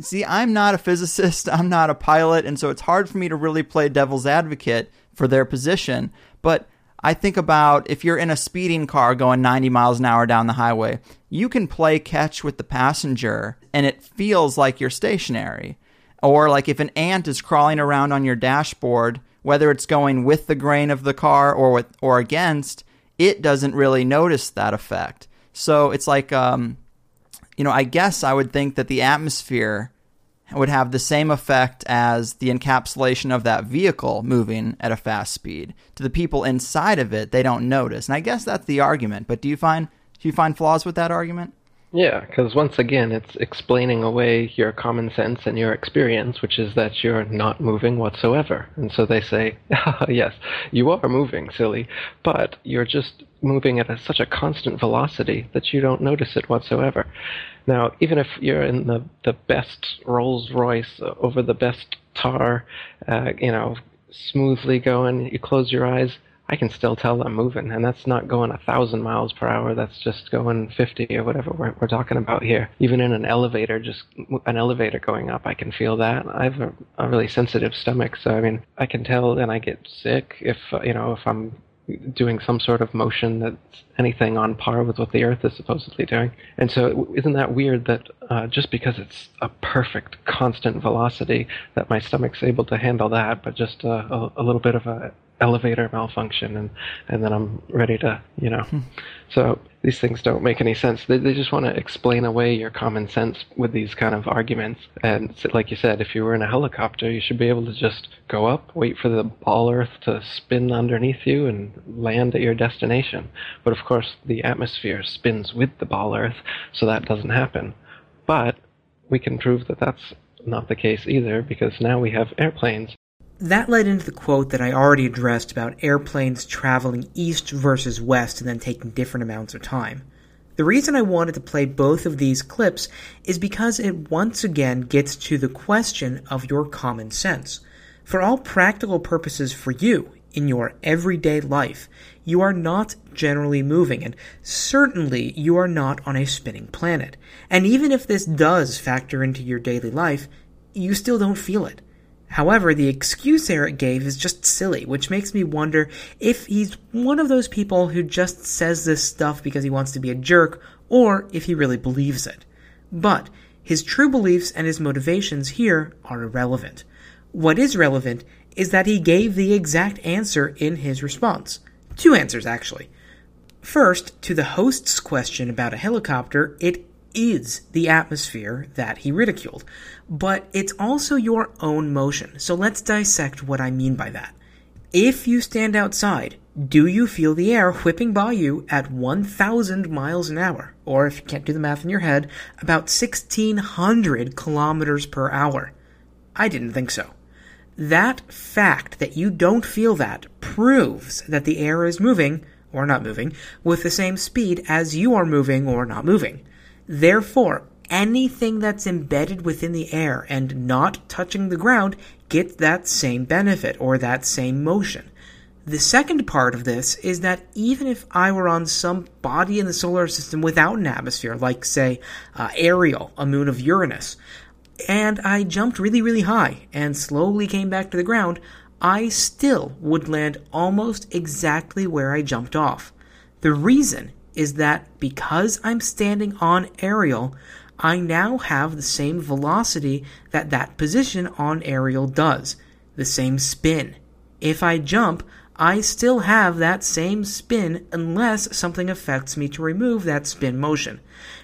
see, I'm not a physicist, I'm not a pilot, and so it's hard for me to really play devil's advocate for their position. But I think about if you're in a speeding car going 90 miles an hour down the highway, you can play catch with the passenger, and it feels like you're stationary. Or like if an ant is crawling around on your dashboard, whether it's going with the grain of the car or with or against, it doesn't really notice that effect. So it's like, you know, I guess I would think that the atmosphere would have the same effect as the encapsulation of that vehicle moving at a fast speed. To the people inside of it, they don't notice. And I guess that's the argument. But do you find flaws with that argument? Yeah, because once again, it's explaining away your common sense and your experience, which is that you're not moving whatsoever. And so they say, yes, you are moving, silly, but you're just moving at such a constant velocity that you don't notice it whatsoever. Now, even if you're in the best Rolls Royce over the best tar, you know, smoothly going, you close your eyes, I can still tell I'm moving, and that's not going 1,000 miles per hour. That's just going 50 or whatever we're talking about here. Even in an elevator, just an elevator going up, I can feel that. I have a really sensitive stomach, so I mean, I can tell, and I get sick if you know, if I'm doing some sort of motion that's anything on par with what the Earth is supposedly doing. And so isn't that weird that just because it's a perfect constant velocity that my stomach's able to handle that, but just a little bit of a elevator malfunction, and then I'm ready to, you know. So these things don't make any sense. They just want to explain away your common sense with these kind of arguments. And like you said, if you were in a helicopter, you should be able to just go up, wait for the ball Earth to spin underneath you and land at your destination. But of course, the atmosphere spins with the ball Earth, so that doesn't happen. But we can prove that that's not the case either, because now we have airplanes. That led into the quote that I already addressed about airplanes traveling east versus west and then taking different amounts of time. The reason I wanted to play both of these clips is because it once again gets to the question of your common sense. For all practical purposes for you, in your everyday life, you are not generally moving, and certainly you are not on a spinning planet. And even if this does factor into your daily life, you still don't feel it. However, the excuse Eric gave is just silly, which makes me wonder if he's one of those people who just says this stuff because he wants to be a jerk, or if he really believes it. But his true beliefs and his motivations here are irrelevant. What is relevant is that he gave the exact answer in his response. Two answers, actually. First, to the host's question about a helicopter, it is the atmosphere that he ridiculed. But it's also your own motion, so let's dissect what I mean by that. If you stand outside, do you feel the air whipping by you at 1,000 miles an hour? Or, if you can't do the math in your head, about 1,600 kilometers per hour? I didn't think so. That fact that you don't feel that proves that the air is moving, or not moving, with the same speed as you are moving or not moving. Therefore, anything that's embedded within the air and not touching the ground gets that same benefit or that same motion. The second part of this is that even if I were on some body in the solar system without an atmosphere, like, say, Ariel, a moon of Uranus, and I jumped really, really high and slowly came back to the ground, I still would land almost exactly where I jumped off. The reason is that because I'm standing on Ariel, I now have the same velocity that position on Ariel does, the same spin. If I jump, I still have that same spin unless something affects me to remove that spin motion.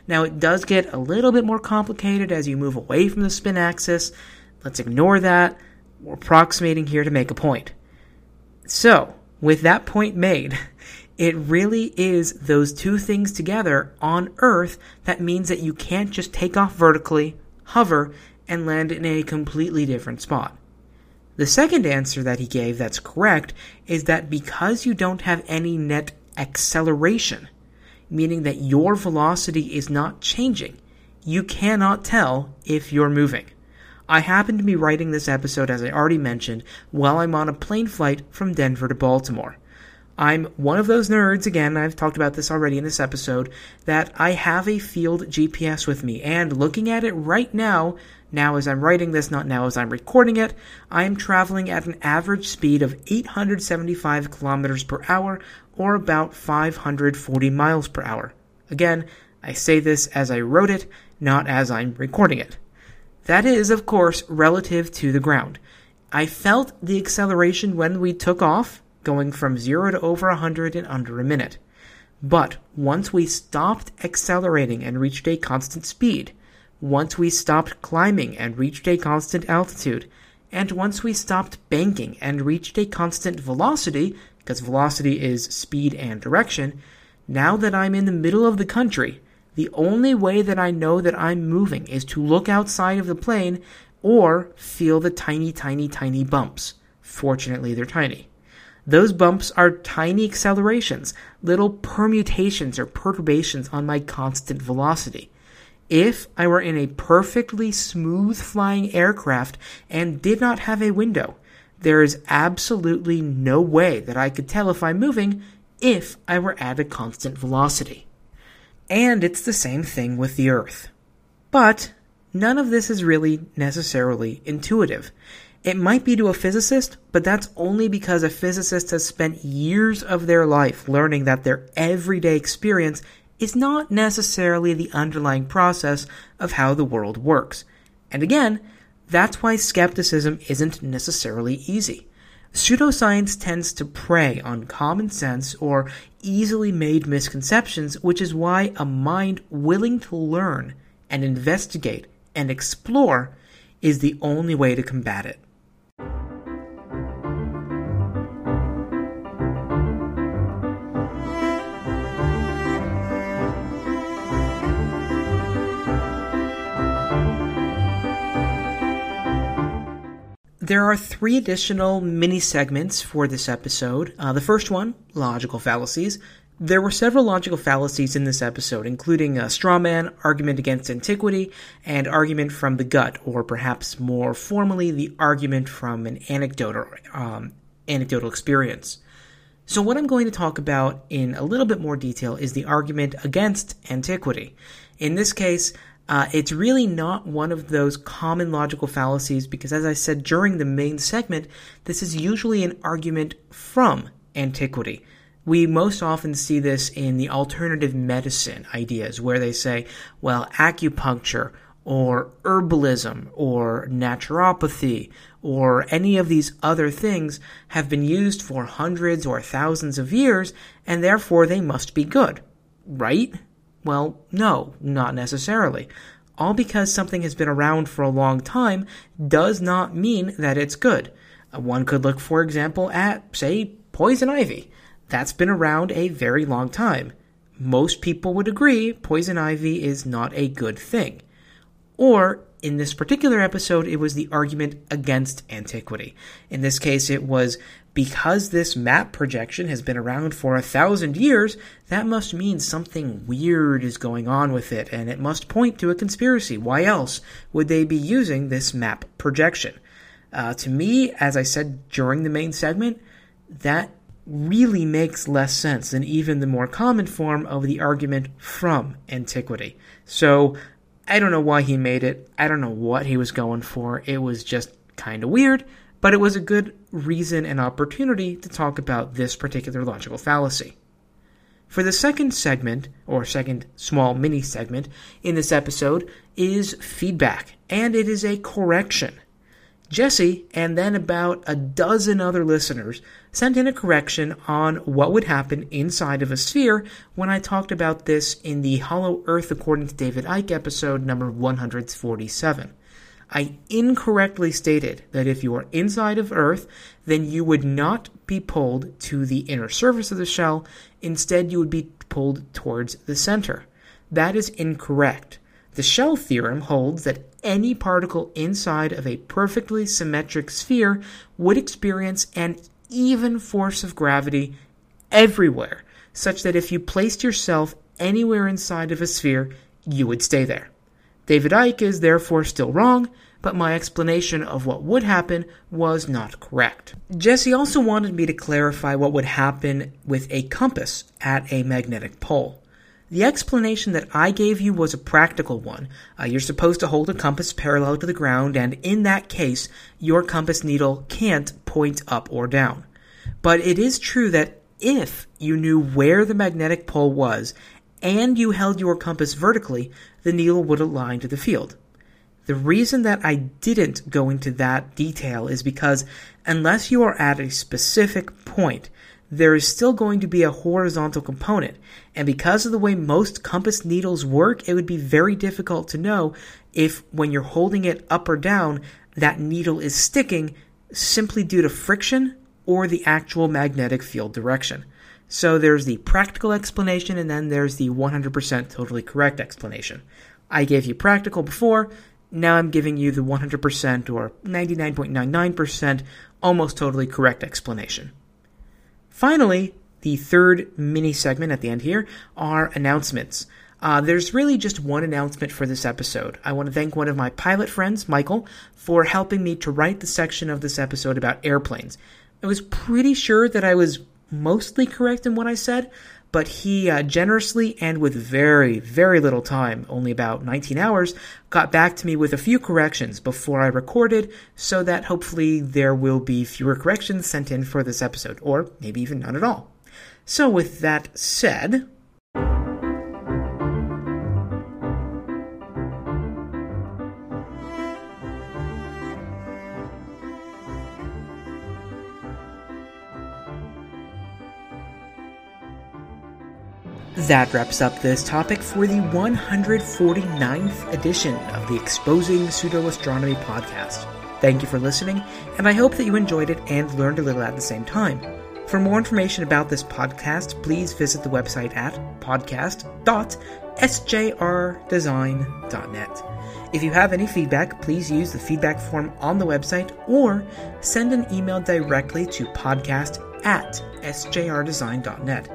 Now, it does get a little bit more complicated as you move away from the spin axis. Let's ignore that. We're approximating here to make a point. So, with that point made, it really is those two things together on Earth that means that you can't just take off vertically, hover, and land in a completely different spot. The second answer that he gave that's correct is that because you don't have any net acceleration, meaning that your velocity is not changing, you cannot tell if you're moving. I happen to be writing this episode, as I already mentioned, while I'm on a plane flight from Denver to Baltimore. I'm one of those nerds, again, I've talked about this already in this episode, that I have a field GPS with me, and looking at it right now as I'm writing this, not now as I'm recording it, I am traveling at an average speed of 875 kilometers per hour, or about 540 miles per hour. Again, I say this as I wrote it, not as I'm recording it. That is, of course, relative to the ground. I felt the acceleration when we took off, going from 0 to over 100 in under a minute. But once we stopped accelerating and reached a constant speed, once we stopped climbing and reached a constant altitude, and once we stopped banking and reached a constant velocity, because velocity is speed and direction, now that I'm in the middle of the country, the only way that I know that I'm moving is to look outside of the plane or feel the tiny, tiny, tiny bumps. Fortunately, they're tiny. Those bumps are tiny accelerations, little permutations or perturbations on my constant velocity. If I were in a perfectly smooth flying aircraft and did not have a window, there is absolutely no way that I could tell if I'm moving if I were at a constant velocity. And it's the same thing with the Earth. But none of this is really necessarily intuitive. It might be to a physicist, but that's only because a physicist has spent years of their life learning that their everyday experience is not necessarily the underlying process of how the world works. And again, that's why skepticism isn't necessarily easy. Pseudoscience tends to prey on common sense or easily made misconceptions, which is why a mind willing to learn and investigate and explore is the only way to combat it. There are three additional mini-segments for this episode. The first one, logical fallacies. There were several logical fallacies in this episode, including a straw man, argument against antiquity, and argument from the gut, or perhaps more formally, the argument from an anecdote or anecdotal experience. So what I'm going to talk about in a little bit more detail is the argument against antiquity. In this case, it's really not one of those common logical fallacies because, as I said during the main segment, this is usually an argument from antiquity. We most often see this in the alternative medicine ideas where they say, well, acupuncture or herbalism or naturopathy or any of these other things have been used for hundreds or thousands of years and therefore they must be good, right? Well, no, not necessarily. All because something has been around for a long time does not mean that it's good. One could look, for example, at, say, poison ivy. That's been around a very long time. Most people would agree poison ivy is not a good thing. Or, in this particular episode, it was the argument against antiquity. In this case, it was because this map projection has been around for 1,000 years, that must mean something weird is going on with it, and it must point to a conspiracy. Why else would they be using this map projection? To me, as I said during the main segment, that really makes less sense than even the more common form of the argument from antiquity. So I don't know why he made it. I don't know what he was going for. It was just kind of weird, but it was a good reason and opportunity to talk about this particular logical fallacy. For the second segment, or second small mini-segment, in this episode is feedback, and it is a correction. Jesse, and then about a dozen other listeners, sent in a correction on what would happen inside of a sphere when I talked about this in the Hollow Earth According to David Icke episode number 147. I incorrectly stated that if you are inside of Earth, then you would not be pulled to the inner surface of the shell. Instead, you would be pulled towards the center. That is incorrect. The shell theorem holds that any particle inside of a perfectly symmetric sphere would experience an even force of gravity everywhere, such that if you placed yourself anywhere inside of a sphere, you would stay there. David Icke is therefore still wrong, but my explanation of what would happen was not correct. Jesse also wanted me to clarify what would happen with a compass at a magnetic pole. The explanation that I gave you was a practical one. You're supposed to hold a compass parallel to the ground, and in that case, your compass needle can't point up or down. But it is true that if you knew where the magnetic pole was, and you held your compass vertically, the needle would align to the field. The reason that I didn't go into that detail is because unless you are at a specific point, there is still going to be a horizontal component, and because of the way most compass needles work, it would be very difficult to know if, when you're holding it up or down, that needle is sticking simply due to friction or the actual magnetic field direction. So there's the practical explanation, and then there's the 100% totally correct explanation. I gave you practical before, now I'm giving you the 100% or 99.99% almost totally correct explanation. Finally, the third mini-segment at the end here are announcements. There's really just one announcement for this episode. I want to thank one of my pilot friends, Michael, for helping me to write the section of this episode about airplanes. I was pretty sure that I was mostly correct in what I said, but he generously and with very, very little time, only about 19 hours, got back to me with a few corrections before I recorded, so that hopefully there will be fewer corrections sent in for this episode, or maybe even none at all. So with that said, that wraps up this topic for the 149th edition of the Exposing Pseudo-Astronomy Podcast. Thank you for listening, and I hope that you enjoyed it and learned a little at the same time. For more information about this podcast, please visit the website at podcast.sjrdesign.net. If you have any feedback, please use the feedback form on the website or send an email directly to podcast@sjrdesign.net.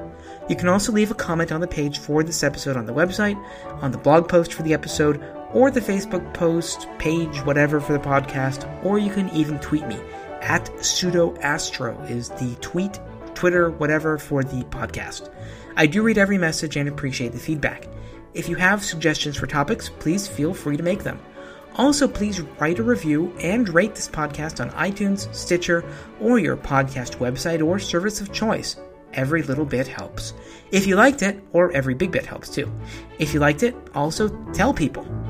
You can also leave a comment on the page for this episode on the website, on the blog post for the episode, or the Facebook post, page, whatever for the podcast, or you can even tweet me. @pseudoastro is the tweet, Twitter, whatever for the podcast. I do read every message and appreciate the feedback. If you have suggestions for topics, please feel free to make them. Also, please write a review and rate this podcast on iTunes, Stitcher, or your podcast website or service of choice. Every little bit helps. If you liked it, or every big bit helps too. If you liked it, also tell people.